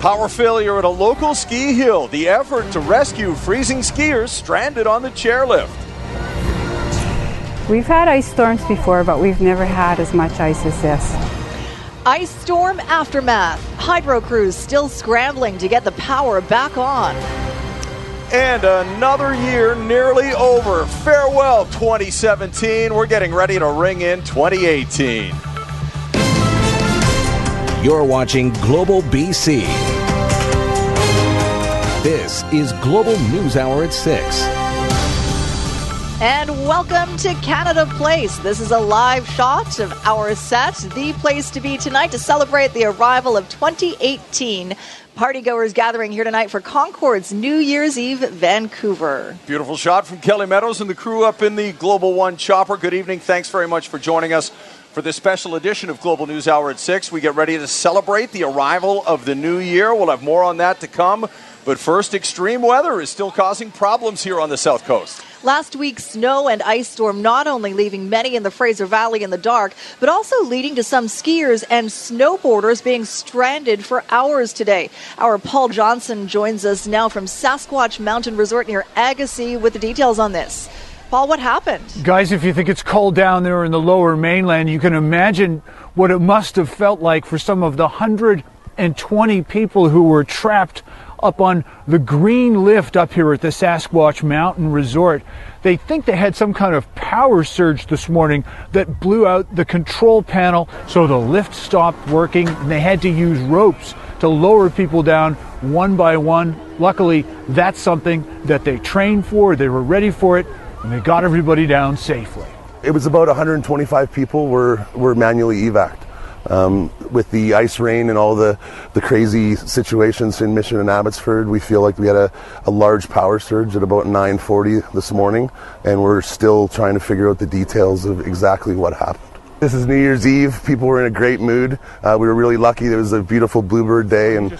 Power failure at a local ski hill. The effort to rescue freezing skiers stranded on the chairlift. We've had ice storms before, but we've never had as much ice as this. Ice storm aftermath. Hydro crews still scrambling to get the power back on. And another year nearly over. Farewell, 2017. We're getting ready to ring in 2018. You're watching Global BC. This is Global News Hour at 6. And welcome to Canada Place. This is a live shot of our set, the place to be tonight to celebrate the arrival of 2018. Partygoers gathering here tonight for Concord's New Year's Eve Vancouver. Beautiful shot from Kelly Meadows and the crew up in the Global One chopper. Good evening. Thanks very much for joining us for this special edition of Global News Hour at 6. We get ready to celebrate the arrival of the new year. We'll have more on that to come. But first, extreme weather is still causing problems here on the South Coast. Last week's snow and ice storm not only leaving many in the Fraser Valley in the dark, but also leading to some skiers and snowboarders being stranded for hours today. Our Paul Johnson joins us now from Sasquatch Mountain Resort near Agassiz with the details on this. Paul, what happened? Guys, if you think it's cold down there in the lower mainland, you can imagine what it must have felt like for some of the 120 people who were trapped up on the green lift up here at the Sasquatch Mountain Resort. They think they had some kind of power surge this morning that blew out the control panel, so the lift stopped working, and they had to use ropes to lower people down one by one. Luckily, that's something that they trained for, they were ready for it, and they got everybody down safely. It was about 125 people were manually evac'd. With the ice rain and all the crazy situations in Mission and Abbotsford, we feel like we had a large power surge at about 9:40 this morning, and we're still trying to figure out the details of exactly what happened. This is New Year's Eve. People were in a great mood. We were really lucky. There was a beautiful bluebird day, and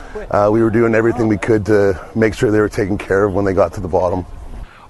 we were doing everything we could to make sure they were taken care of when they got to the bottom.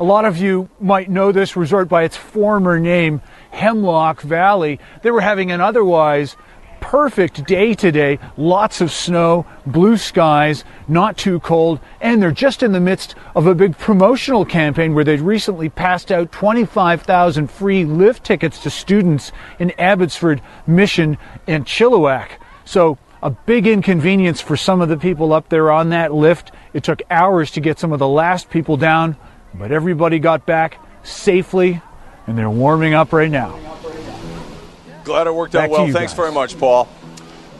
A lot of you might know this resort by its former name, Hemlock Valley. They were having an otherwise perfect day today. Lots of snow, blue skies, not too cold, and they're just in the midst of a big promotional campaign where they recently passed out 25,000 free lift tickets to students in Abbotsford, Mission, and Chilliwack. So a big inconvenience for some of the people up there on that lift. It took hours to get some of the last people down, but everybody got back safely, and they're warming up right now. Glad it worked out well. Thanks very much, Paul.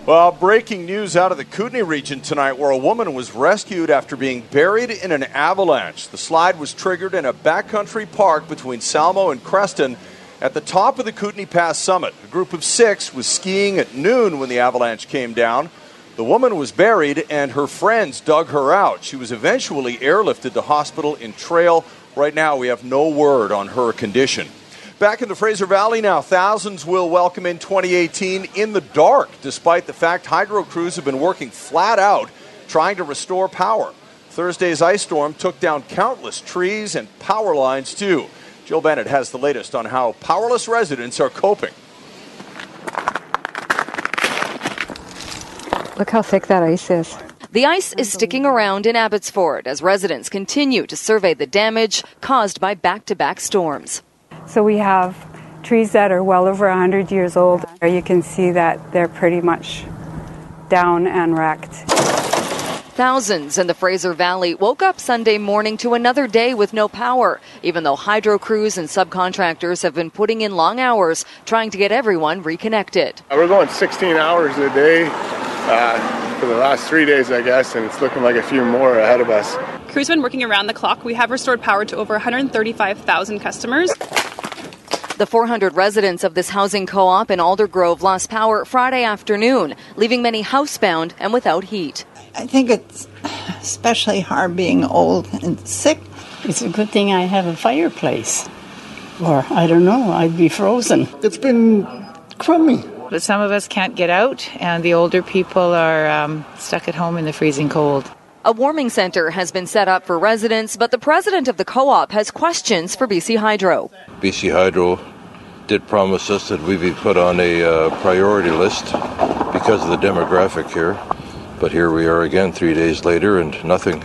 Well, breaking news out of the Kootenay region tonight, where a woman was rescued after being buried in an avalanche. The slide was triggered in a backcountry park between Salmo and Creston at the top of the Kootenay Pass summit. A group of 6 was skiing at noon when the avalanche came down. The woman was buried, and her friends dug her out. She was eventually airlifted to hospital in Trail. Right now, we have no word on her condition. Back in the Fraser Valley now, thousands will welcome in 2018 in the dark, despite the fact hydro crews have been working flat out trying to restore power. Thursday's ice storm took down countless trees and power lines, too. Jill Bennett has the latest on how powerless residents are coping. Look how thick that ice is. The ice is sticking around in Abbotsford as residents continue to survey the damage caused by back-to-back storms. So we have trees that are well over 100 years old. You can see that they're pretty much down and wrecked. Thousands in the Fraser Valley woke up Sunday morning to another day with no power, even though hydro crews and subcontractors have been putting in long hours trying to get everyone reconnected. We're going 16 hours a day for the last 3 days, I guess, and it's looking like a few more ahead of us. Crews have been working around the clock. We have restored power to over 135,000 customers. The 400 residents of this housing co-op in Aldergrove lost power Friday afternoon, leaving many housebound and without heat. I think it's especially hard being old and sick. It's a good thing I have a fireplace, or I don't know, I'd be frozen. It's been crummy. But some of us can't get out, and the older people are stuck at home in the freezing cold. A warming center has been set up for residents, but the president of the co-op has questions for BC Hydro. BC Hydro did promise us that we'd be put on a priority list because of the demographic here, but here we are again 3 days later and nothing.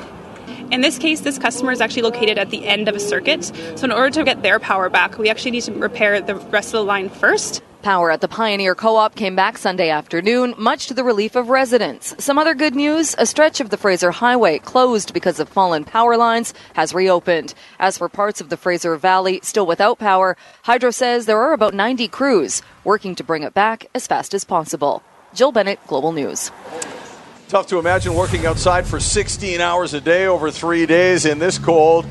In this case, this customer is actually located at the end of a circuit, so in order to get their power back, we actually need to repair the rest of the line first. Power at the Pioneer Co-op came back Sunday afternoon, much to the relief of residents. Some other good news, a stretch of the Fraser Highway closed because of fallen power lines has reopened. As for parts of the Fraser Valley still without power, Hydro says there are about 90 crews working to bring it back as fast as possible. Jill Bennett, Global News. Tough to imagine working outside for 16 hours a day over 3 days in this cold.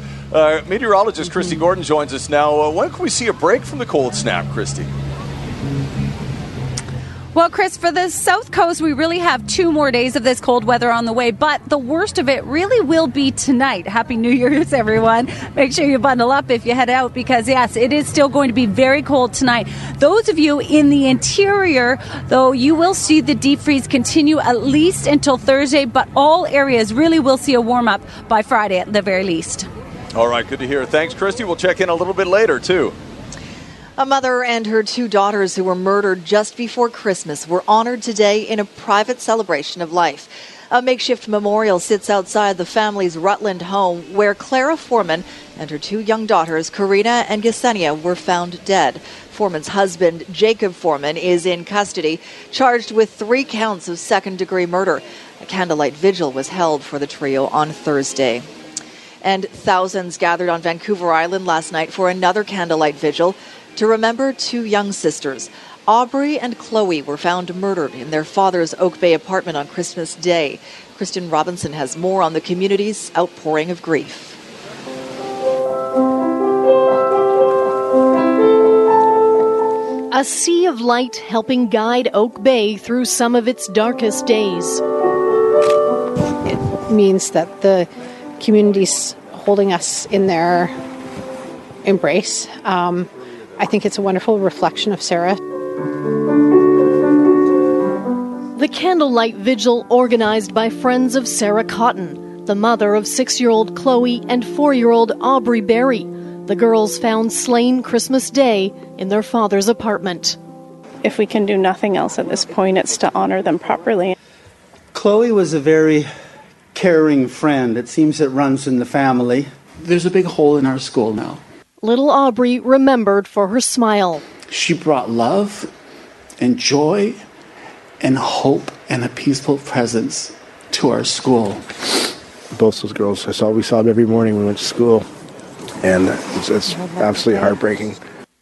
Meteorologist Christy Gordon joins us now. When can we see a break from the cold snap, Christy? Well, Chris, for the South Coast, we really have 2 more days of this cold weather on the way, but the worst of it really will be tonight. Happy New Year's, everyone. Make sure you bundle up if you head out because, yes, it is still going to be very cold tonight. Those of you in the interior, though, you will see the deep freeze continue at least until Thursday, but all areas really will see a warm-up by Friday at the very least. All right, good to hear. Thanks, Christy. We'll check in a little bit later, too. A mother and her 2 daughters who were murdered just before Christmas were honored today in a private celebration of life. A makeshift memorial sits outside the family's Rutland home where Clara Foreman and her 2 young daughters, Karina and Gesenia, were found dead. Foreman's husband, Jacob Foreman, is in custody, charged with 3 counts of second-degree murder. A candlelight vigil was held for the trio on Thursday. And thousands gathered on Vancouver Island last night for another candlelight vigil to remember 2 young sisters. Aubrey and Chloe were found murdered in their father's Oak Bay apartment on Christmas Day. Kristen Robinson has more on the community's outpouring of grief. A sea of light helping guide Oak Bay through some of its darkest days. It means that the community's holding us in their embrace. I think it's a wonderful reflection of Sarah. The candlelight vigil organized by friends of Sarah Cotton, the mother of 6-year-old Chloe and 4-year-old Aubrey Berry, the girls found slain Christmas Day in their father's apartment. If we can do nothing else at this point, it's to honor them properly. Chloe was a very caring friend. It seems it runs in the family. There's a big hole in our school now. Little Aubrey remembered for her smile. She brought love and joy and hope and a peaceful presence to our school. Both those girls, we saw them every morning when we went to school, and it's absolutely heartbreaking.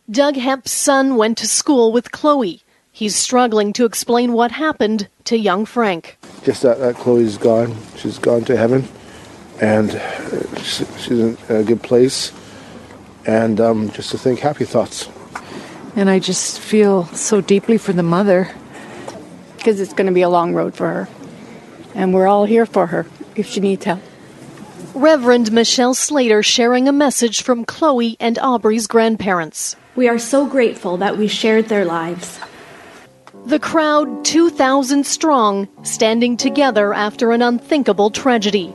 Doug Hemp's son went to school with Chloe. He's struggling to explain what happened to young Frank. Just that Chloe's gone. She's gone to heaven, and she's in a good place. And just to think happy thoughts. And I just feel so deeply for the mother. Because it's going to be a long road for her. And we're all here for her if she needs help. Reverend Michelle Slater sharing a message from Chloe and Aubrey's grandparents. We are so grateful that we shared their lives. The crowd, 2,000 strong, standing together after an unthinkable tragedy.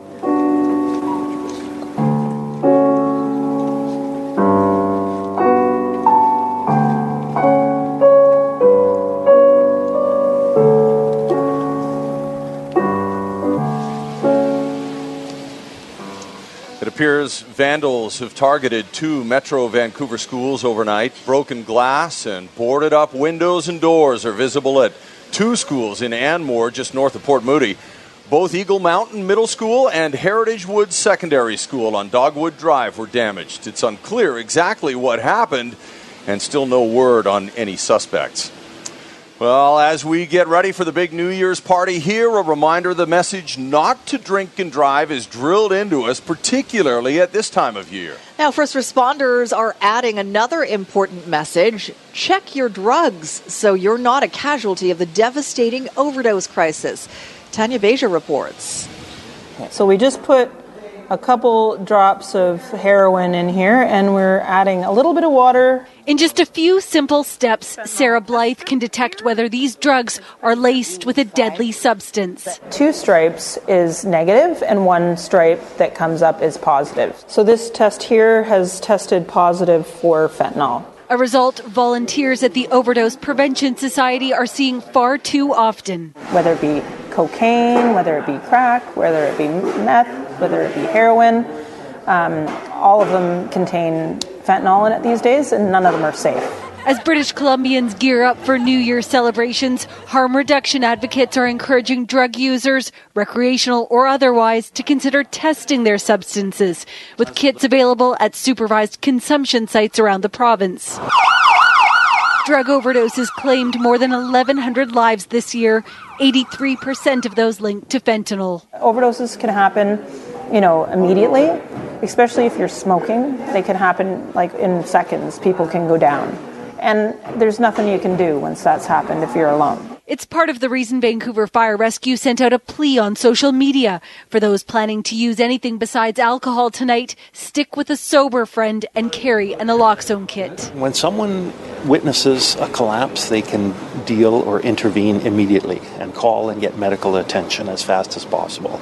It appears vandals have targeted 2 Metro Vancouver schools overnight. Broken glass and boarded up windows and doors are visible at 2 schools in Anmore, just north of Port Moody. Both Eagle Mountain Middle School and Heritage Woods Secondary School on Dogwood Drive were damaged. It's unclear exactly what happened and still no word on any suspects. Well, as we get ready for the big New Year's party here, a reminder the message not to drink and drive is drilled into us, particularly at this time of year. Now, first responders are adding another important message. Check your drugs so you're not a casualty of the devastating overdose crisis. Tanya Beja reports. So we just put a couple drops of heroin in here, and we're adding a little bit of water. In just a few simple steps, Sarah Blythe can detect whether these drugs are laced with a deadly substance. 2 stripes is negative, and 1 stripe that comes up is positive. So this test here has tested positive for fentanyl. A result volunteers at the Overdose Prevention Society are seeing far too often. Whether it be cocaine, whether it be crack, whether it be meth, whether it be heroin, all of them contain fentanyl in it these days, and none of them are safe. As British Columbians gear up for New Year's celebrations, harm reduction advocates are encouraging drug users, recreational or otherwise, to consider testing their substances, with kits available at supervised consumption sites around the province. Drug overdoses claimed more than 1,100 lives this year, 83% of those linked to fentanyl. Overdoses can happen, immediately, especially if you're smoking. They can happen, in seconds. People can go down. And there's nothing you can do once that's happened if you're alone. It's part of the reason Vancouver Fire Rescue sent out a plea on social media. For those planning to use anything besides alcohol tonight, stick with a sober friend and carry a naloxone kit. When someone witnesses a collapse, they can deal or intervene immediately and call and get medical attention as fast as possible.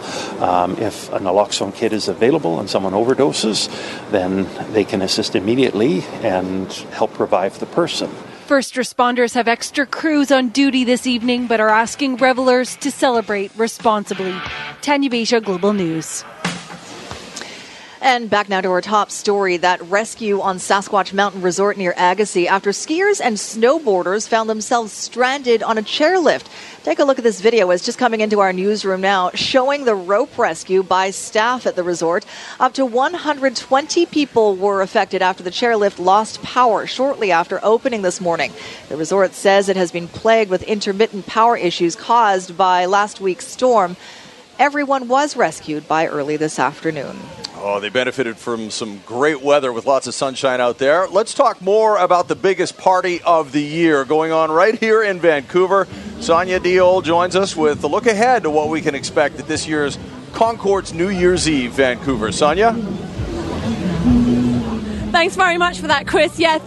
If a naloxone kit is available and someone overdoses, then they can assist immediately and help revive the person. First responders have extra crews on duty this evening, but are asking revelers to celebrate responsibly. Tanya Beja, Global News. And back now to our top story, that rescue on Sasquatch Mountain Resort near Agassiz after skiers and snowboarders found themselves stranded on a chairlift. Take a look at this video. It's just coming into our newsroom now, showing the rope rescue by staff at the resort. Up to 120 people were affected after the chairlift lost power shortly after opening this morning. The resort says it has been plagued with intermittent power issues caused by last week's storm. Everyone was rescued by early this afternoon. Oh, they benefited from some great weather with lots of sunshine out there. Let's talk more about the biggest party of the year going on right here in Vancouver. Sonia Diol joins us with a look ahead to what we can expect at this year's Concord's New Year's Eve Vancouver. Sonia? Thanks very much for that, Chris. Yes,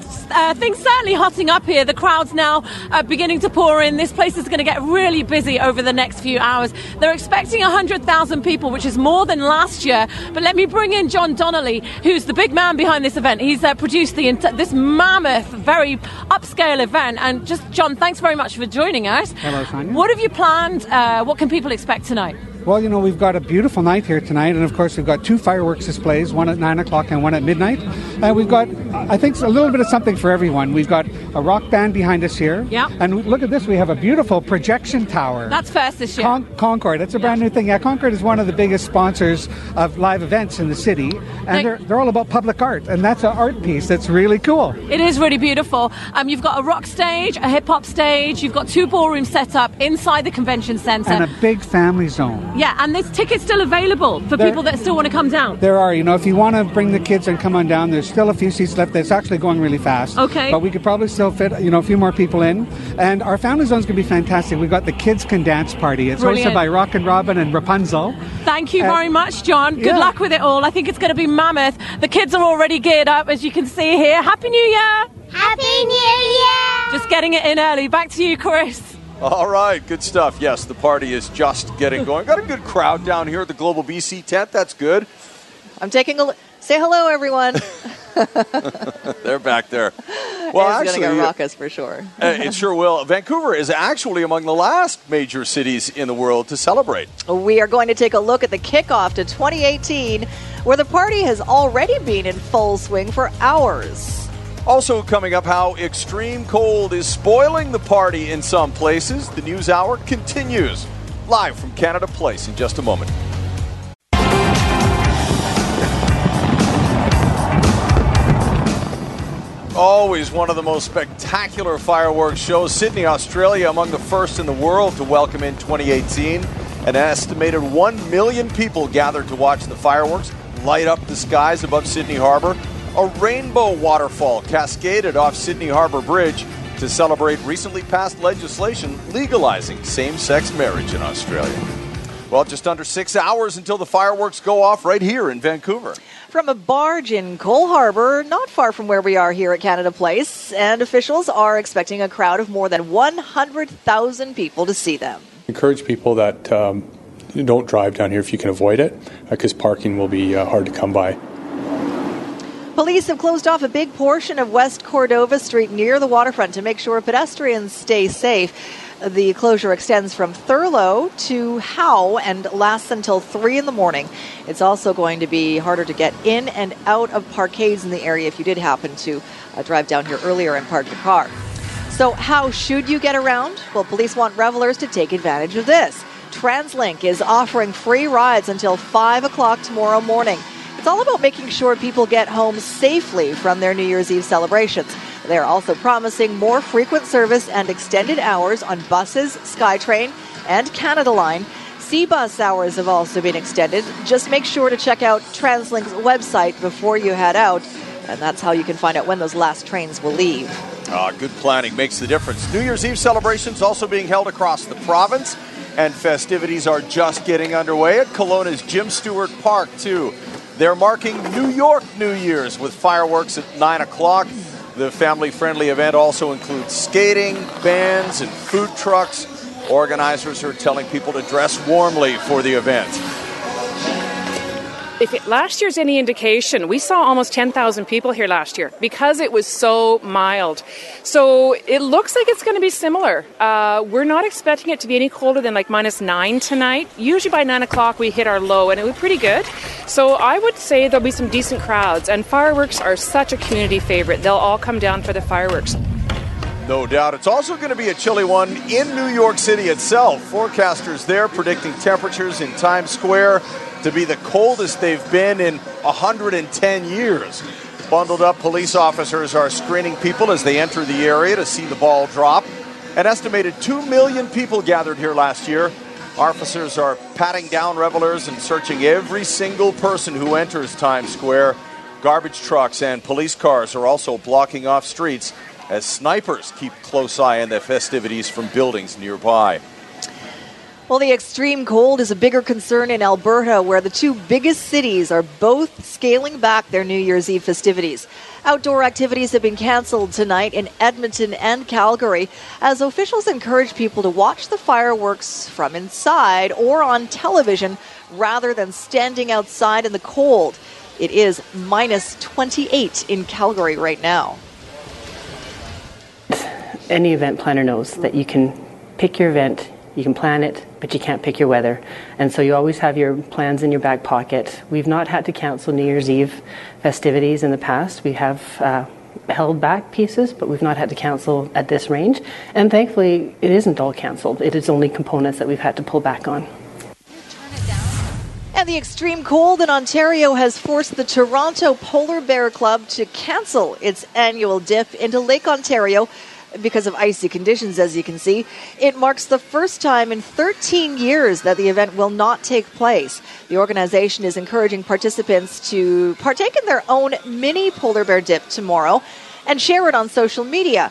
things certainly hotting up here. The crowd's now beginning to pour in. This place is going to get really busy over the next few hours. They're expecting 100,000 people, which is more than last year. But let me bring in John Donnelly, who's the big man behind this event. He's produced this mammoth, very upscale event. And just, John, thanks very much for joining us. Hello, Sonia. What have you planned? What can people expect tonight? Well, we've got a beautiful night here tonight, and of course we've got 2 fireworks displays, one at 9 o'clock and one at midnight. And we've got, I think, a little bit of something for everyone. We've got a rock band behind us here. Yeah. And look at this, we have a beautiful projection tower. That's first this year. Concord, that's a brand new thing. Yeah, Concord is one of the biggest sponsors of live events in the city, and they're all about public art, and that's an art piece that's really cool. It is really beautiful. You've got a rock stage, a hip-hop stage, you've got 2 ballrooms set up inside the convention centre. And a big family zone. Yeah, and there's tickets still available for people that still want to come down. There are, if you want to bring the kids and come on down, there's still a few seats left. That's actually going really fast. Okay. But we could probably still fit, a few more people in. And our family zone's going to be fantastic. We've got the Kids Can Dance Party. It's hosted by Rockin' Robin and Rapunzel. Thank you very much, John. Good luck with it all. I think it's going to be mammoth. The kids are already geared up, as you can see here. Happy New Year! Happy New Year! Just getting it in early. Back to you, Chris. All right, good stuff. Yes, the party is just getting going. Got a good crowd down here at the Global BC tent. That's good. I'm taking a look. Say hello, everyone. They're back there. Well, it's going to get raucous for sure. It sure will. Vancouver is actually among the last major cities in the world to celebrate. We are going to take a look at the kickoff to 2018, where the party has already been in full swing for hours. Also coming up, how extreme cold is spoiling the party in some places. The News Hour continues live from Canada Place in just a moment. always one of the most spectacular fireworks shows. Sydney, Australia, among the first in the world to welcome in 2018. An estimated 1 million people gathered to watch the fireworks light up the skies above Sydney Harbour. A rainbow waterfall cascaded off Sydney Harbour Bridge to celebrate recently passed legislation legalizing same-sex marriage in Australia. Well, just under 6 hours until the fireworks go off right here in Vancouver. From a barge in Cole Harbour, not far from where we are here at Canada Place, and officials are expecting a crowd of more than 100,000 people to see them. Encourage people that don't drive down here if you can avoid it, because parking will be hard to come by. Police have closed off a big portion of West Cordova Street near the waterfront to make sure pedestrians stay safe. The closure extends from Thurlow to Howe and lasts until 3 in the morning. It's also going to be harder to get in and out of parkades in the area if you did happen to drive down here earlier and park your car. So how should you get around? Well, police want revelers to take advantage of this. TransLink is offering free rides until 5 o'clock tomorrow morning. It's all about making sure people get home safely from their New Year's Eve celebrations. They're also promising more frequent service and extended hours on buses, SkyTrain, and Canada Line. C-Bus hours have also been extended. Just make sure to check out TransLink's website before you head out, and that's how you can find out when those last trains will leave. Good planning makes the difference. New Year's Eve celebrations also being held across the province, and festivities are just getting underway at Kelowna's Jim Stewart Park, too. They're marking New York New Year's with fireworks at 9 o'clock. The family-friendly event also includes skating, bands, and food trucks. Organizers are telling people to dress warmly for the event. If last year's any indication, we saw almost 10,000 people here last year because it was so mild. So it looks like it's going to be similar. We're not expecting it to be any colder than like -9 tonight. Usually by 9 o'clock we hit our low and it was pretty good. So I would say there'll be some decent crowds, and fireworks are such a community favorite. They'll all come down for the fireworks. No doubt. It's also going to be a chilly one in New York City itself. Forecasters there predicting temperatures in Times Square to be the coldest they've been in 110 years. Bundled up, police officers are screening people as they enter the area to see the ball drop. An estimated 2 million people gathered here last year. Officers are patting down revelers and searching every single person who enters Times Square. Garbage trucks and police cars are also blocking off streets as snipers keep close eye on the festivities from buildings nearby. Well, the extreme cold is a bigger concern in Alberta, where the two biggest cities are both scaling back their New Year's Eve festivities. Outdoor activities have been canceled tonight in Edmonton and Calgary as officials encourage people to watch the fireworks from inside or on television rather than standing outside in the cold. It is -28 in Calgary right now. Any event planner knows that you can pick your event, you can plan it, but you can't pick your weather. And so you always have your plans in your back pocket. We've not had to cancel New Year's Eve festivities in the past. We have held back pieces, but we've not had to cancel at this range. And thankfully, it isn't all canceled. It is only components that we've had to pull back on. And the extreme cold in Ontario has forced the Toronto Polar Bear Club to cancel its annual dip into Lake Ontario because of icy conditions, as you can see. It marks the first time in 13 years that the event will not take place. The organization is encouraging participants to partake in their own mini polar bear dip tomorrow and share it on social media.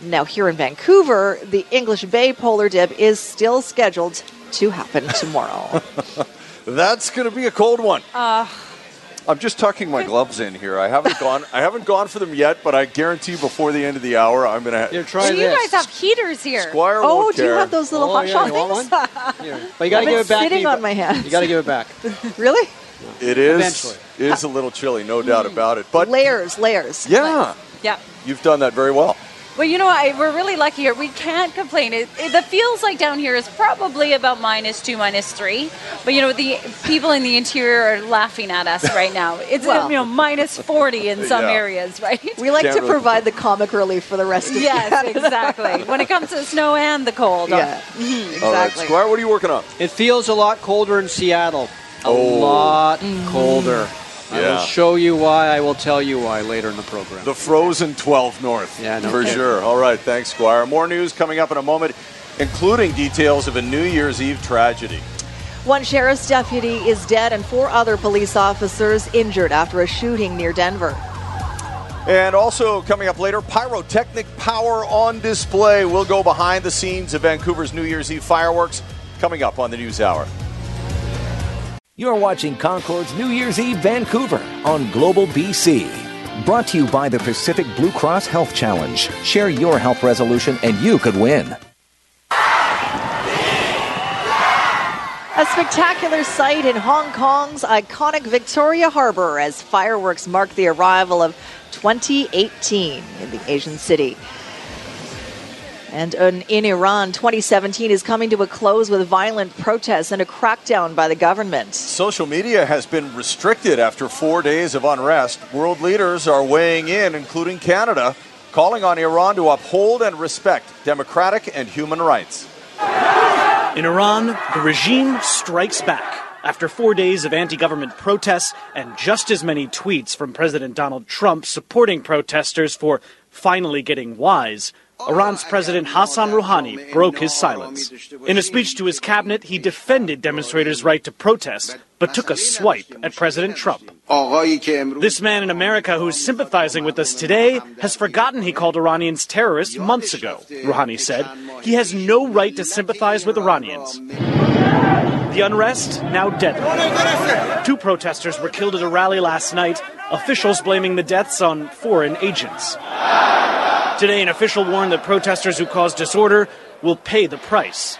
Now, here in Vancouver, the English Bay polar dip is still scheduled to happen tomorrow. That's going to be a cold one. I'm just tucking my gloves in here. I haven't gone for them yet, but I guarantee before the end of the hour, I'm going to try this. You guys have heaters here. Squire won't care. Do you have those little hot shot things? Yeah. But you got to give it back. It's sitting on my hands. You got to give it back. Really? It is. It is a little chilly, no doubt about it. But layers. Yeah. Yeah. You've done that very well. Well, you know, we're really lucky here. We can't complain. The feels like down here is probably about -2, -3. But, you know, the people in the interior are laughing at us right now. It's, well, you know, -40 in some areas, right? We like to provide the comic relief for the rest of the Canada. Exactly. When it comes to the snow and the cold. Yeah. Exactly. All right, Squire, what are you working on? It feels a lot colder in Seattle. A lot colder. I will show you why. I will tell you why later in the program. The frozen 12 north. Yeah, no for kidding. Sure. All right. Thanks, Squire. More news coming up in a moment, including details of a New Year's Eve tragedy. One sheriff's deputy is dead and 4 other police officers injured after a shooting near Denver. And also coming up later, pyrotechnic power on display. We'll go behind the scenes of Vancouver's New Year's Eve fireworks coming up on the News Hour. You're watching Concord's New Year's Eve Vancouver on Global BC. Brought to you by the Pacific Blue Cross Health Challenge. Share your health resolution and you could win. A spectacular sight in Hong Kong's iconic Victoria Harbour as fireworks mark the arrival of 2018 in the Asian city. And in Iran, 2017 is coming to a close with violent protests and a crackdown by the government. Social media has been restricted after 4 days of unrest. World leaders are weighing in, including Canada, calling on Iran to uphold and respect democratic and human rights. In Iran, the regime strikes back after 4 days of anti-government protests and just as many tweets from President Donald Trump supporting protesters for finally getting wise. Iran's President Hassan Rouhani broke his silence. In a speech to his cabinet, he defended demonstrators' right to protest, but took a swipe at President Trump. This man in America who's sympathizing with us today has forgotten he called Iranians terrorists months ago, Rouhani said. He has no right to sympathize with Iranians. The unrest now deadly. 2 protesters were killed at a rally last night, officials blaming the deaths on foreign agents. Today, an official warned that protesters who cause disorder will pay the price.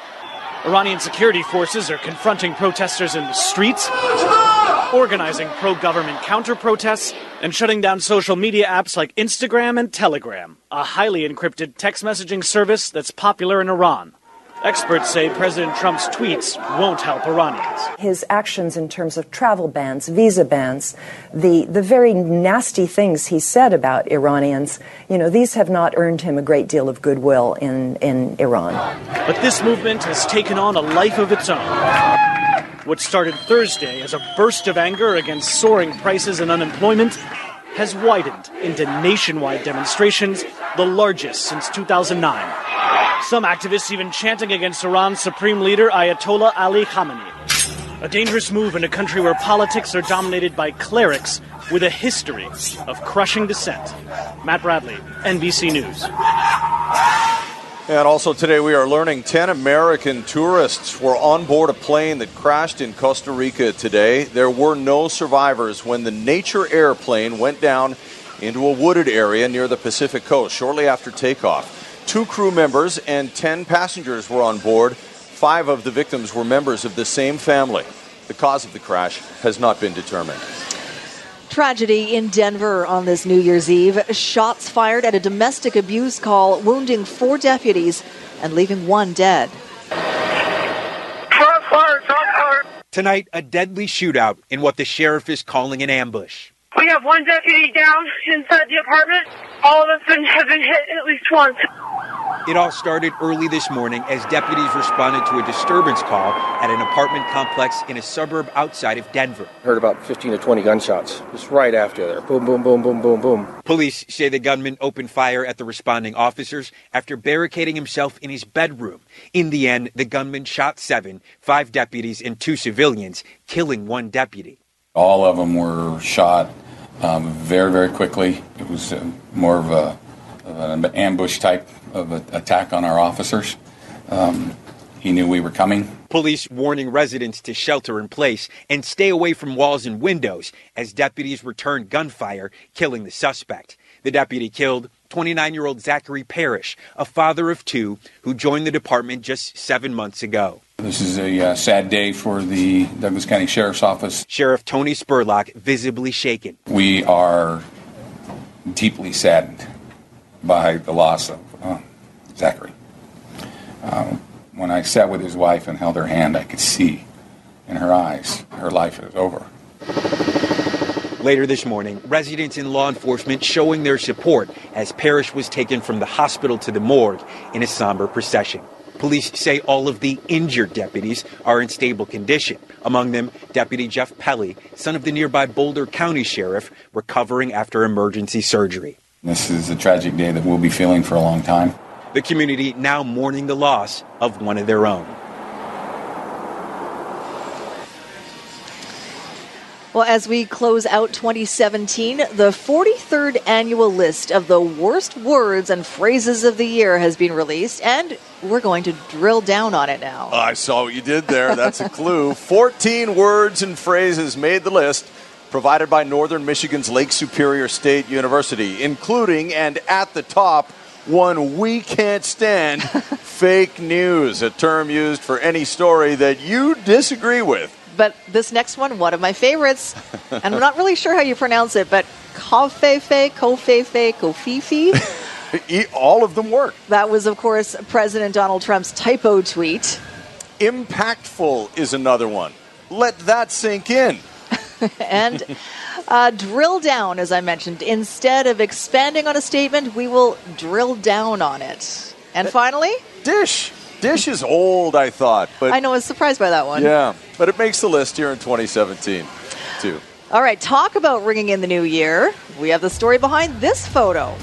Iranian security forces are confronting protesters in the streets, organizing pro-government counter-protests, and shutting down social media apps like Instagram and Telegram, a highly encrypted text messaging service that's popular in Iran. Experts say President Trump's tweets won't help Iranians. His actions in terms of travel bans, visa bans, the very nasty things he said about Iranians, you know, these have not earned him a great deal of goodwill in Iran. But this movement has taken on a life of its own. What started Thursday as a burst of anger against soaring prices and unemployment has widened into nationwide demonstrations, the largest since 2009. Some activists even chanting against Iran's Supreme Leader Ayatollah Ali Khamenei. A dangerous move in a country where politics are dominated by clerics with a history of crushing dissent. Matt Bradley, NBC News. And also today we are learning 10 American tourists were on board a plane that crashed in Costa Rica today. There were no survivors when the Nature airplane went down into a wooded area near the Pacific coast shortly after takeoff. 2 crew members and 10 passengers were on board. 5 of the victims were members of the same family. The cause of the crash has not been determined. Tragedy in Denver on this New Year's Eve. Shots fired at a domestic abuse call, wounding 4 deputies and leaving 1 dead. Shots fired, shots fired. Tonight, a deadly shootout in what the sheriff is calling an ambush. We have 1 deputy down inside the apartment. All of us have been hit at least once. It all started early this morning as deputies responded to a disturbance call at an apartment complex in a suburb outside of Denver. Heard about 15 to 20 gunshots just right after there. Boom, boom, boom, boom, boom, boom. Police say the gunman opened fire at the responding officers after barricading himself in his bedroom. In the end, the gunman shot 5 deputies and 2 civilians, killing 1 deputy. All of them were shot very, very quickly. It was more of an ambush type of attack on our officers. He knew we were coming. Police warning residents to shelter in place and stay away from walls and windows as deputies returned gunfire, killing the suspect. The deputy killed 29-year-old Zachary Parrish, a father of 2 who joined the department just 7 months ago. This is a sad day for the Douglas County Sheriff's Office. Sheriff Tony Spurlock visibly shaken. We are deeply saddened by the loss of Zachary. When I sat with his wife and held her hand, I could see in her eyes her life is over. Later this morning, residents and law enforcement showing their support as Parrish was taken from the hospital to the morgue in a somber procession. Police say all of the injured deputies are in stable condition. Among them, Deputy Jeff Pelly, son of the nearby Boulder County Sheriff, recovering after emergency surgery. This is a tragic day that we'll be feeling for a long time. The community now mourning the loss of one of their own. Well, as we close out 2017, the 43rd annual list of the worst words and phrases of the year has been released, and we're going to drill down on it now. I saw what you did there. That's a clue. 14 words and phrases made the list, provided by Northern Michigan's Lake Superior State University, including and at the top, one we can't stand, fake news, a term used for any story that you disagree with. But this next one of my favorites, and I'm not really sure how you pronounce it, but Kofefe, Kofefe, Kofifi. All of them work. That was, of course, President Donald Trump's typo tweet. Impactful is another one. Let that sink in. And drill down, as I mentioned. Instead of expanding on a statement, we will drill down on it. And finally? Dish. Dish is old, I thought. But I know, I was surprised by that one. Yeah, but it makes the list here in 2017, too. All right, talk about ringing in the new year. We have the story behind this photo.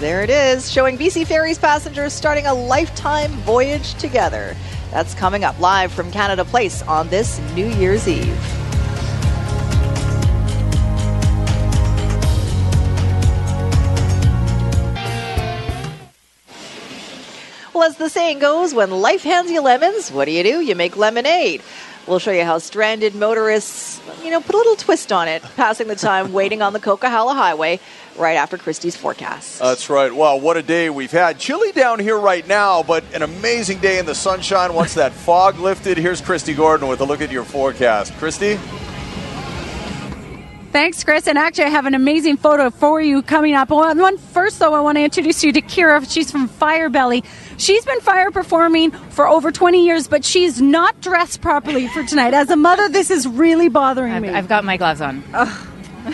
There it is, showing BC Ferries passengers starting a lifetime voyage together. That's coming up live from Canada Place on this New Year's Eve. Well, as the saying goes, when life hands you lemons, what do? You make lemonade. We'll show you how stranded motorists, put a little twist on it, passing the time waiting on the Coquihalla Highway right after Christie's forecast. That's right. Wow, what a day we've had. Chilly down here right now, but an amazing day in the sunshine once that fog lifted. Here's Christy Gordon with a look at your forecast. Christy? Thanks, Chris. And actually, I have an amazing photo for you coming up. First, though, I want to introduce you to Kira. She's from Fire Belly. She's been fire performing for over 20 years, but she's not dressed properly for tonight. As a mother, this is really bothering me. I've got my gloves on. Oh,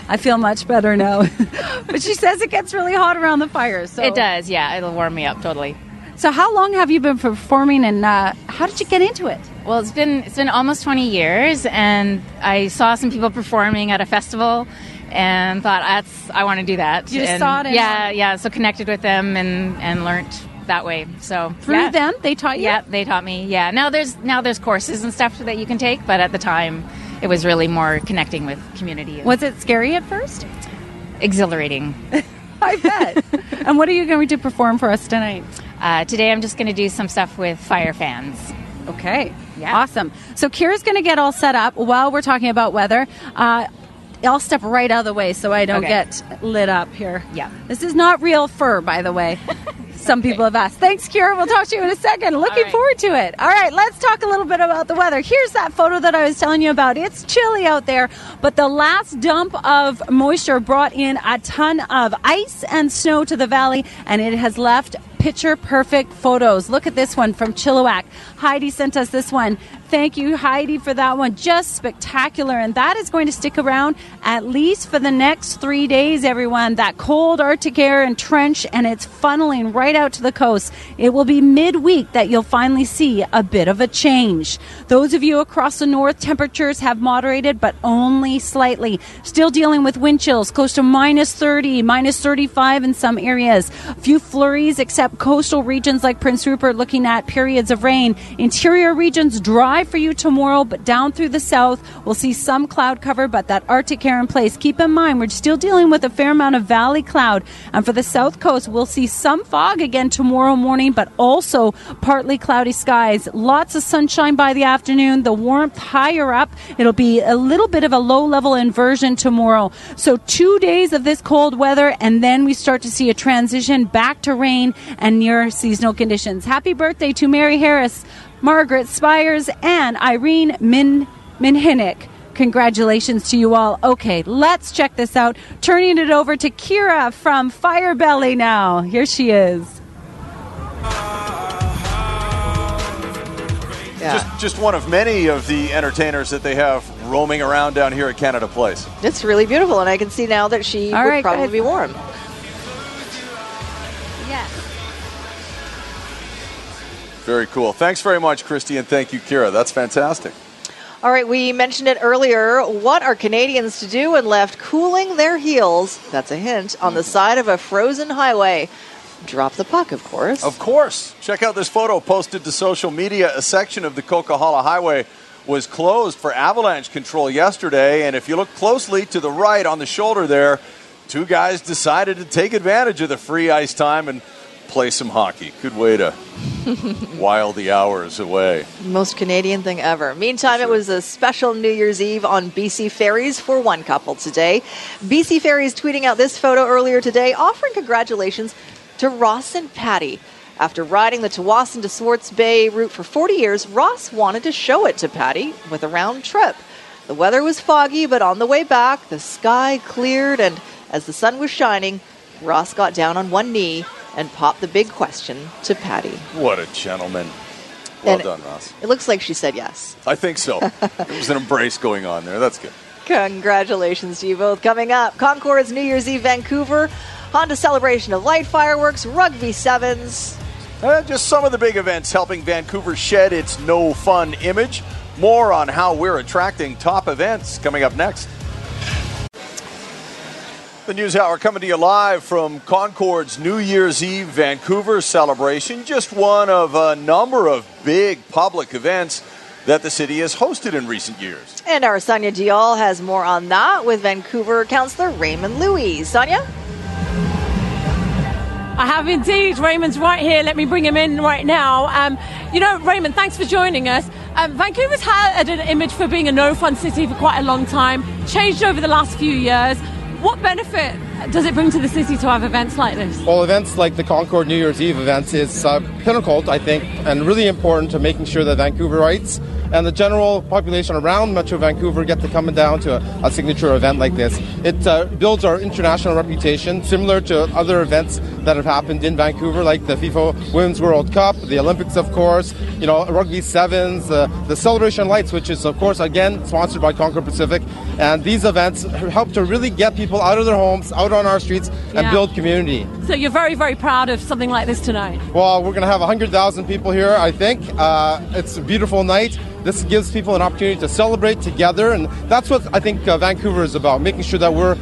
I feel much better now. But she says it gets really hot around the fire. So. It does, yeah. It'll warm me up, totally. So how long have you been performing, and how did you get into it? Well, it's been almost 20 years, and I saw some people performing at a festival and thought, I want to do that. You just saw it. Yeah, so connected with them and learnt that way. So through them, they taught you? Yeah, they taught me, yeah. Now there's courses and stuff that you can take, but at the time, it was really more connecting with community. Was it scary at first? Exhilarating. I bet. And what are you going to perform for us tonight? Today I'm just going to do some stuff with fire fans. Okay, yeah. Awesome. So Kira's going to get all set up while we're talking about weather. I'll step right out of the way so I don't get lit up here. Yeah. This is not real fur, by the way. Some people have asked. Thanks, Kira. We'll talk to you in a second. Looking forward to it. All right, let's talk a little bit about the weather. Here's that photo that I was telling you about. It's chilly out there, but the last dump of moisture brought in a ton of ice and snow to the valley, and it has left picture-perfect photos. Look at this one from Chilliwack. Heidi sent us this one. Thank you, Heidi, for that one. Just spectacular. And that is going to stick around at least for the next 3 days, everyone. That cold Arctic air and trench, and it's funneling right out to the coast. It will be midweek that you'll finally see a bit of a change. Those of you across the north, temperatures have moderated, but only slightly. Still dealing with wind chills, close to minus 30, minus 35 in some areas. A few flurries, except coastal regions like Prince Rupert looking at periods of rain. Interior regions dry for you tomorrow, but down through the south we'll see some cloud cover, but that Arctic air in place. Keep in mind we're still dealing with a fair amount of valley cloud, and for the south coast we'll see some fog again tomorrow morning, but also partly cloudy skies. Lots of sunshine by the afternoon, the warmth higher up. It'll be a little bit of a low level inversion tomorrow. So 2 days of this cold weather, and then we start to see a transition back to rain and near seasonal conditions. Happy birthday to Mary Harris, Margaret Spires, and Irene Minhinnick. Congratulations to you all. Okay, let's check this out. Turning it over to Kira from Fire Belly now. Here she is. Yeah. Just one of many of the entertainers that they have roaming around down here at Canada Place. It's really beautiful, and I can see now that she would probably be warm. Yes. Very cool. Thanks very much, Christy, and thank you, Kira. That's fantastic. All right, we mentioned it earlier. What are Canadians to do when left cooling their heels? That's a hint. On the side of a frozen highway. Drop the puck, of course. Of course. Check out this photo posted to social media. A section of the Coquihalla Highway was closed for avalanche control yesterday. And if you look closely to the right on the shoulder there, two guys decided to take advantage of the free ice time and play some hockey. Good way to while the hours away. Most Canadian thing ever. Meantime, it was a special New Year's Eve on BC Ferries for one couple today. BC Ferries tweeting out this photo earlier today, offering congratulations to Ross and Patty. After riding the Tawasin to Swartz Bay route for 40 years, Ross wanted to show it to Patty with a round trip. The weather was foggy, but on the way back, the sky cleared, and as the sun was shining, Ross got down on one knee and popped the big question to Patty. What a gentleman. Well done, Ross. It looks like she said yes. I think so. There was an embrace going on there. That's good. Congratulations to you both. Coming up, Concord's New Year's Eve Vancouver, Honda Celebration of Light Fireworks, Rugby Sevens. Just some of the big events helping Vancouver shed its no fun image. More on how we're attracting top events coming up next. The News Hour coming to you live from Concord's New Year's Eve Vancouver celebration. Just one of a number of big public events that the city has hosted in recent years. And our Sonia Dial has more on that with Vancouver Councillor Raymond Louis. Sonia? I have indeed. Raymond's right here. Let me bring him in right now. Raymond, thanks for joining us. Vancouver's had an image for being a no-fun city for quite a long time, changed over the last few years. What benefit does it bring to the city to have events like this? Well, events like the Concord New Year's Eve events is pinnacle, I think, and really important to making sure that Vancouverites and the general population around Metro Vancouver get to come down to a signature event like this. It builds our international reputation, similar to other events that have happened in Vancouver, like the FIFA Women's World Cup, the Olympics, of course, Rugby Sevens, the Celebration Lights, which is, of course, again, sponsored by Concord Pacific. And these events help to really get people out of their homes, out on our streets, and build community. So you're very, very proud of something like this tonight? Well, we're going to have 100,000 people here, I think. It's a beautiful night. This gives people an opportunity to celebrate together, and that's what I think Vancouver is about, making sure that we're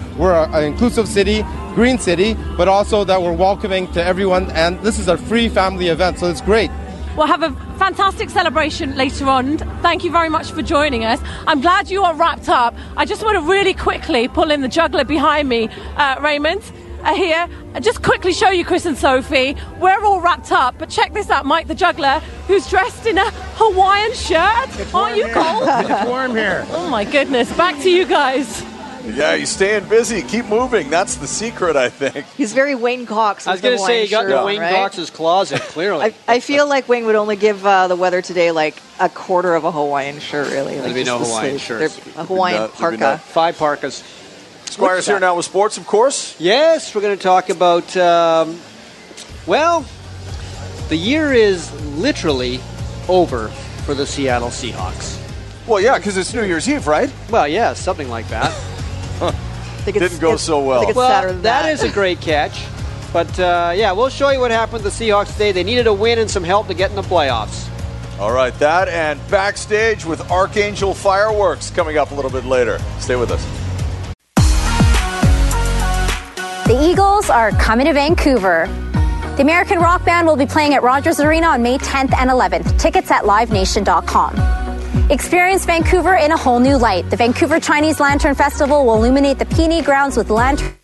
an inclusive city, green city, but also that we're welcoming to everyone, and this is a free family event, so it's great. We'll have a fantastic celebration later on. Thank you very much for joining us. I'm glad you are wrapped up. I just want to really quickly pull in the juggler behind me, Raymond, here. Just quickly show you Chris and Sophie. We're all wrapped up, but check this out. Mike the juggler, who's dressed in a Hawaiian shirt. Aren't you cold? It's warm here. Oh my goodness. Back to you guys. Yeah, you're staying busy. Keep moving. That's the secret, I think. He's very Wayne Cox. I was going to say, you got the Wayne Cox's closet, clearly. I feel like Wayne would only give the weather today like a quarter of a Hawaiian shirt, really. Like, there'd be no Hawaiian shirts. A Hawaiian parka. 5 parkas. Squire's here now with sports, of course. Yes, we're going to talk about, the year is literally over for the Seattle Seahawks. Well, yeah, because it's New Year's Eve, right? Well, yeah, something like that. Didn't go so well. That is a great catch. But, we'll show you what happened to the Seahawks today. They needed a win and some help to get in the playoffs. All right, that and Backstage with Archangel Fireworks coming up a little bit later. Stay with us. The Eagles are coming to Vancouver. The American Rock Band will be playing at Rogers Arena on May 10th and 11th. Tickets at livenation.com. Experience Vancouver in a whole new light. The Vancouver Chinese Lantern Festival will illuminate the Peony Grounds with lanterns,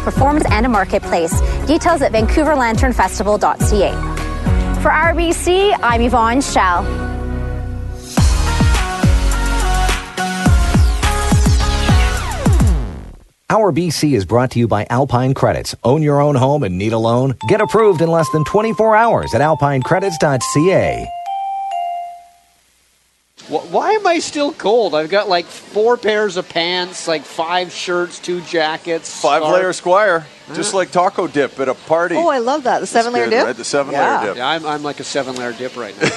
performance, and a marketplace. Details at vancouverlanternfestival.ca. For RBC, I'm Yvonne Schell. Our BC is brought to you by Alpine Credits. Own your own home and need a loan? Get approved in less than 24 hours at alpinecredits.ca. Why am I still cold? I've got like 4 pairs of pants, like 5 shirts, 2 jackets. 5-layer Squire, just like taco dip at a party. Oh, I love that. The 7-layer dip? Right? The 7-layer dip. Yeah, I'm like a 7-layer dip right now.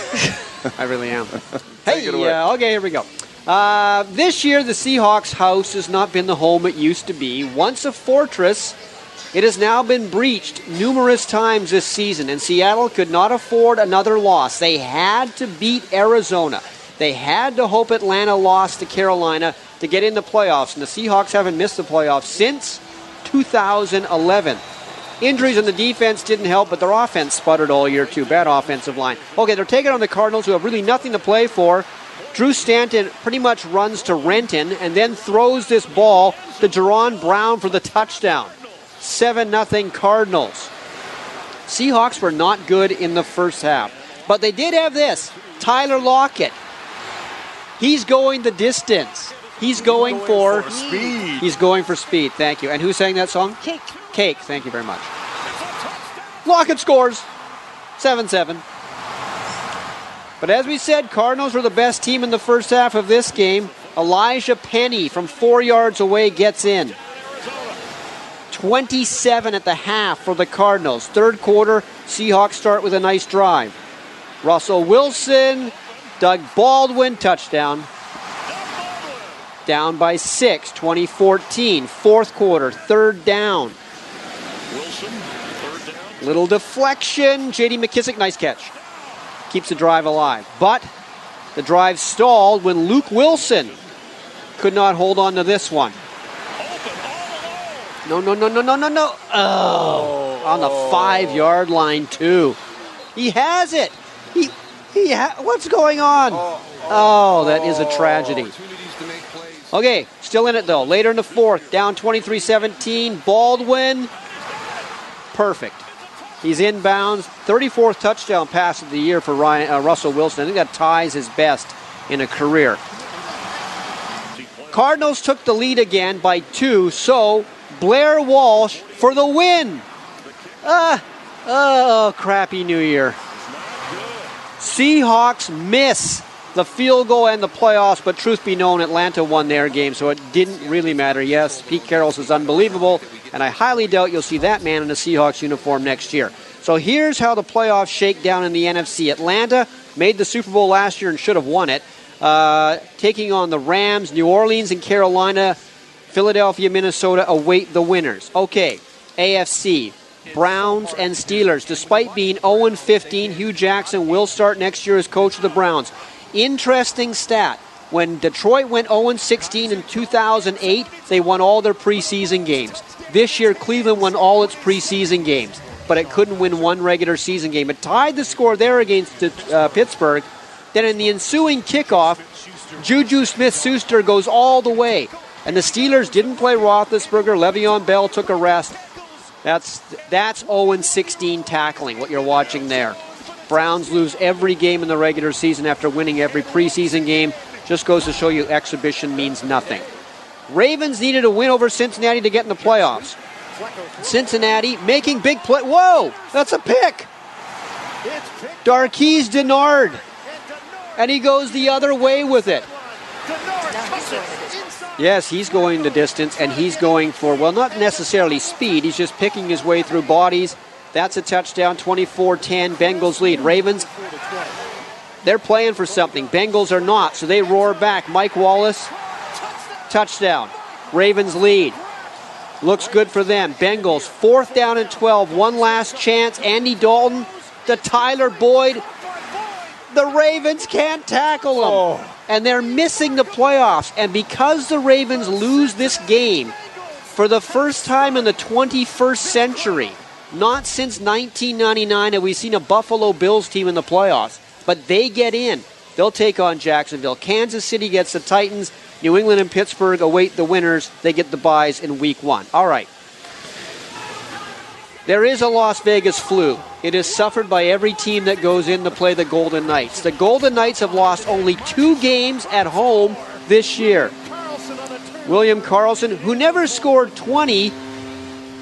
I really am. Hey, yeah, okay, here we go. This year, the Seahawks house has not been the home it used to be. Once a fortress, It has now been breached numerous times this season, and Seattle could not afford another loss. They had to beat Arizona. They had to hope Atlanta lost to Carolina to get in the playoffs, and the Seahawks haven't missed the playoffs since 2011. Injuries on the defense didn't help, but their offense sputtered all year, too. Bad offensive line. Okay, they're taking on the Cardinals, who have really nothing to play for. Drew Stanton pretty much runs to Renton and then throws this ball to Jerron Brown for the touchdown. 7-0 Cardinals. Seahawks were not good in the first half, but they did have this. Tyler Lockett. He's going the distance. He's going for speed. He's going for speed. Thank you. And who sang that song? Cake. Cake. Thank you very much. Lockett scores. 7-7. But as we said, Cardinals were the best team in the first half of this game. Elijah Penny from 4 yards away gets in. 27 at the half for the Cardinals. Third quarter, Seahawks start with a nice drive. Russell Wilson, Doug Baldwin, touchdown. Down by 6, 20-14. Fourth quarter, third down. Wilson, third down. Little deflection. J.D. McKissick, nice catch. Keeps the drive alive. But the drive stalled when Luke Wilson could not hold on to this one. No. Oh, on the 5-yard line, too. He has it. What's going on? Oh, that is a tragedy. Okay, still in it, though. Later in the fourth, down 23-17. Baldwin. Perfect. He's inbounds. 34th touchdown pass of the year for Russell Wilson. I think that ties his best in a career. Cardinals took the lead again by 2, so Blair Walsh for the win. Crappy New Year. Seahawks miss the field goal and the playoffs, but truth be known, Atlanta won their game, so it didn't really matter. Yes, Pete Carroll is unbelievable, and I highly doubt you'll see that man in a Seahawks uniform next year. So here's how the playoffs shake down in the NFC. Atlanta made the Super Bowl last year and should have won it, taking on the Rams, New Orleans, and Carolina. Philadelphia, Minnesota await the winners. Okay, AFC, Browns and Steelers. Despite being 0-15, Hugh Jackson will start next year as coach of the Browns. Interesting stat. When Detroit went 0-16 in 2008, they won all their preseason games. This year, Cleveland won all its preseason games, but it couldn't win one regular season game. It tied the score there against Pittsburgh. Then in the ensuing kickoff, Juju Smith-Schuster goes all the way. And the Steelers didn't play Roethlisberger. Le'Veon Bell took a rest. That's 0-16 tackling, what you're watching there. Browns lose every game in the regular season after winning every preseason game. Just goes to show you exhibition means nothing. Ravens needed a win over Cincinnati to get in the playoffs. Cincinnati making big play. Whoa, that's a pick. Darqueze Dennard. And he goes the other way with it. Yes, he's going the distance, and he's going for, well, not necessarily speed. He's just picking his way through bodies. That's a touchdown, 24-10, Bengals lead. Ravens, they're playing for something. Bengals are not, so they roar back. Mike Wallace, touchdown. Ravens lead. Looks good for them. Bengals, 4th down and 12. One last chance. Andy Dalton to Tyler Boyd. The Ravens can't tackle him. Oh. And they're missing the playoffs. And because the Ravens lose this game for the first time in the 21st century, not since 1999 have we seen a Buffalo Bills team in the playoffs, but they get in. They'll take on Jacksonville. Kansas City gets the Titans. New England and Pittsburgh await the winners. They get the byes in week one. All right. There is a Las Vegas flu. It is suffered by every team that goes in to play the Golden Knights. The Golden Knights have lost only 2 games at home this year. William Karlsson, who never scored 20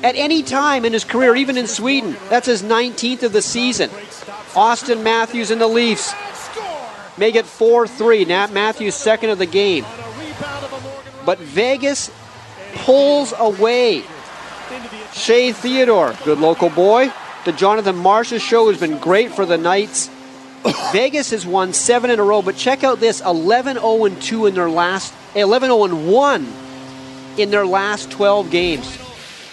at any time in his career, even in Sweden. That's his 19th of the season. Austin Matthews and the Leafs make it 4-3. Nat Matthews, second of the game. But Vegas pulls away. Shea Theodore, good local boy. The Jonathan Marsh's show has been great for the Knights. Vegas has won 7 in a row, but check out this, 11-0-2 in their last, 11-0-1 in their last 12 games.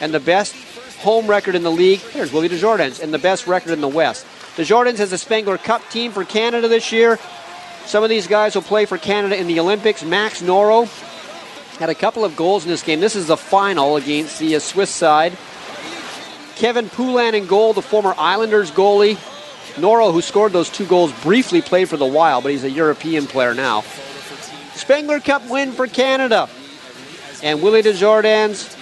And the best home record in the league. There's Willie Desjardins, and the best record in the West. Desjardins has a Spengler Cup team for Canada this year. Some of these guys will play for Canada in the Olympics. Max Noro had a couple of goals in this game. This is the final against the Swiss side. Kevin Poulin in goal, the former Islanders goalie. Noro, who scored those two goals, briefly played for the Wild, but he's a European player now. Spengler Cup win for Canada. And Willie Desjardins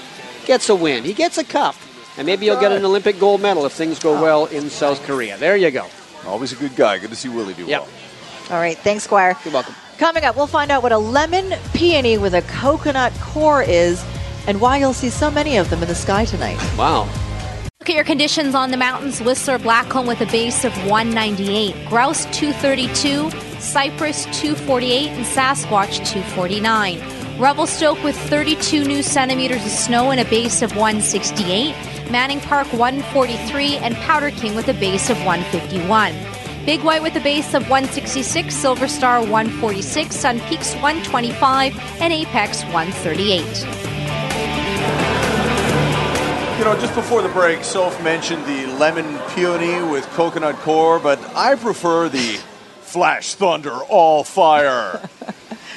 gets a win. He gets a cup. And maybe he'll get an Olympic gold medal if things go well in South Korea. There you go. Always a good guy. Good to see Willie do well. All right. Thanks, Squire. You're welcome. Coming up, we'll find out what a lemon peony with a coconut core is and why you'll see so many of them in the sky tonight. Wow. Look at your conditions on the mountains. Whistler Blackcomb with a base of 198. Grouse 232. Cypress 248. And Sasquatch 249. Revelstoke with 32 new centimeters of snow and a base of 168. Manning Park 143 and Powder King with a base of 151. Big White with a base of 166, Silver Star 146, Sun Peaks 125 and Apex 138. You know, just before the break, Soph mentioned the lemon peony with coconut core, but I prefer the flash, thunder, all fire.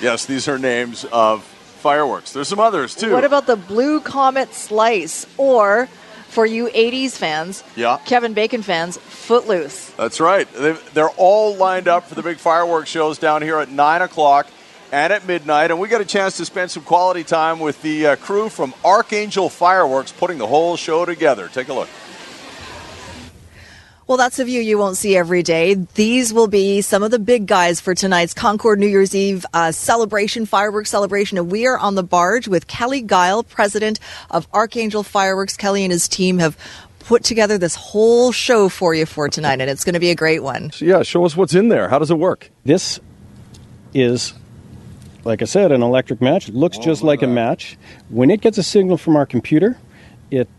Yes, these are names of fireworks. There's some others, too. What about the blue comet slice? Or, for you 80s fans, Kevin Bacon fans, Footloose. That's right. They're all lined up for the big fireworks shows down here at 9 o'clock and at midnight. And we got a chance to spend some quality time with the crew from Archangel Fireworks putting the whole show together. Take a look. Well, that's a view you won't see every day. These will be some of the big guys for tonight's Concord New Year's Eve fireworks celebration. And we are on the barge with Kelly Guile, president of Archangel Fireworks. Kelly and his team have put together this whole show for you for tonight, and it's going to be a great one. Yeah, show us what's in there. How does it work? This is, like I said, an electric match. It looks just like a match. When it gets a signal from our computer, it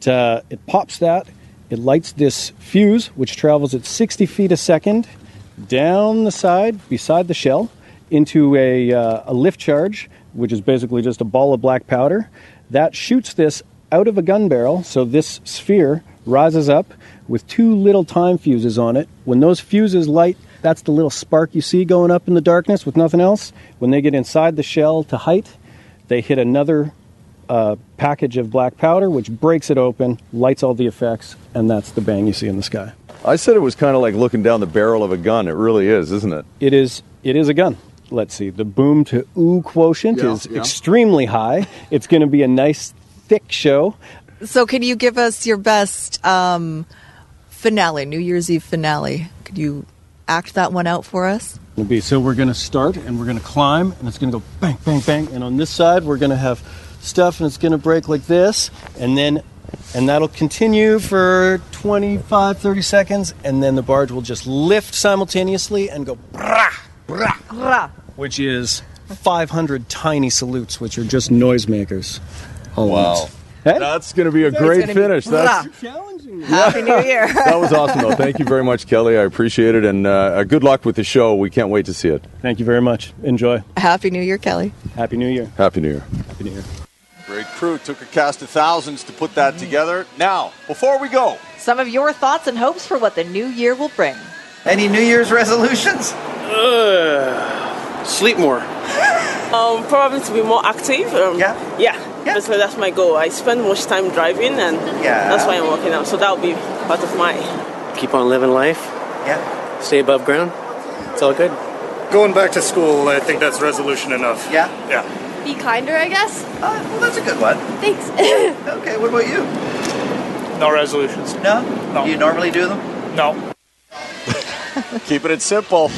pops that. It lights this fuse, which travels at 60 feet a second, down the side, beside the shell, into a lift charge, which is basically just a ball of black powder. That shoots this out of a gun barrel, so this sphere rises up with two little time fuses on it. When those fuses light, that's the little spark you see going up in the darkness with nothing else. When they get inside the shell to height, they hit another package of black powder, which breaks it open, lights all the effects, and that's the bang you see in the sky. I said it was kind of like looking down the barrel of a gun. It really is, isn't it? It is a gun. Let's see. The boom to ooh quotient is extremely high. It's going to be a nice, thick show. So can you give us your best finale, New Year's Eve finale? Could you act that one out for us? So we're going to start, and we're going to climb, and it's going to go bang, bang, bang. And on this side, we're going to have stuff, and it's going to break like this, and that'll continue for 25-30 seconds, and then the barge will just lift simultaneously and go brah, brah, brah, which is 500 tiny salutes, which are just noisemakers. Wow. Hey? That's going to be a great finish. That's challenging. Happy New Year. That was awesome, though. Thank you very much, Kelly. I appreciate it, and good luck with the show. We can't wait to see it. Thank you very much. Enjoy. Happy New Year, Kelly. Happy New Year. Happy New Year. Happy New Year. Great crew. Took a cast of thousands to put that together. Now, before we go, some of your thoughts and hopes for what the new year will bring. Any New Year's resolutions? Sleep more. Probably to be more active. Yeah. Because that's my goal. I spend much time driving, and that's why I'm working out. So that'll be part of my. Keep on living life. Yeah. Stay above ground. It's all good. Going back to school, I think that's resolution enough. Yeah? Yeah. Be kinder, I guess. Well, that's a good one. Thanks. Okay, what about you? No resolutions. No? Do you normally do them? No. Keeping it simple.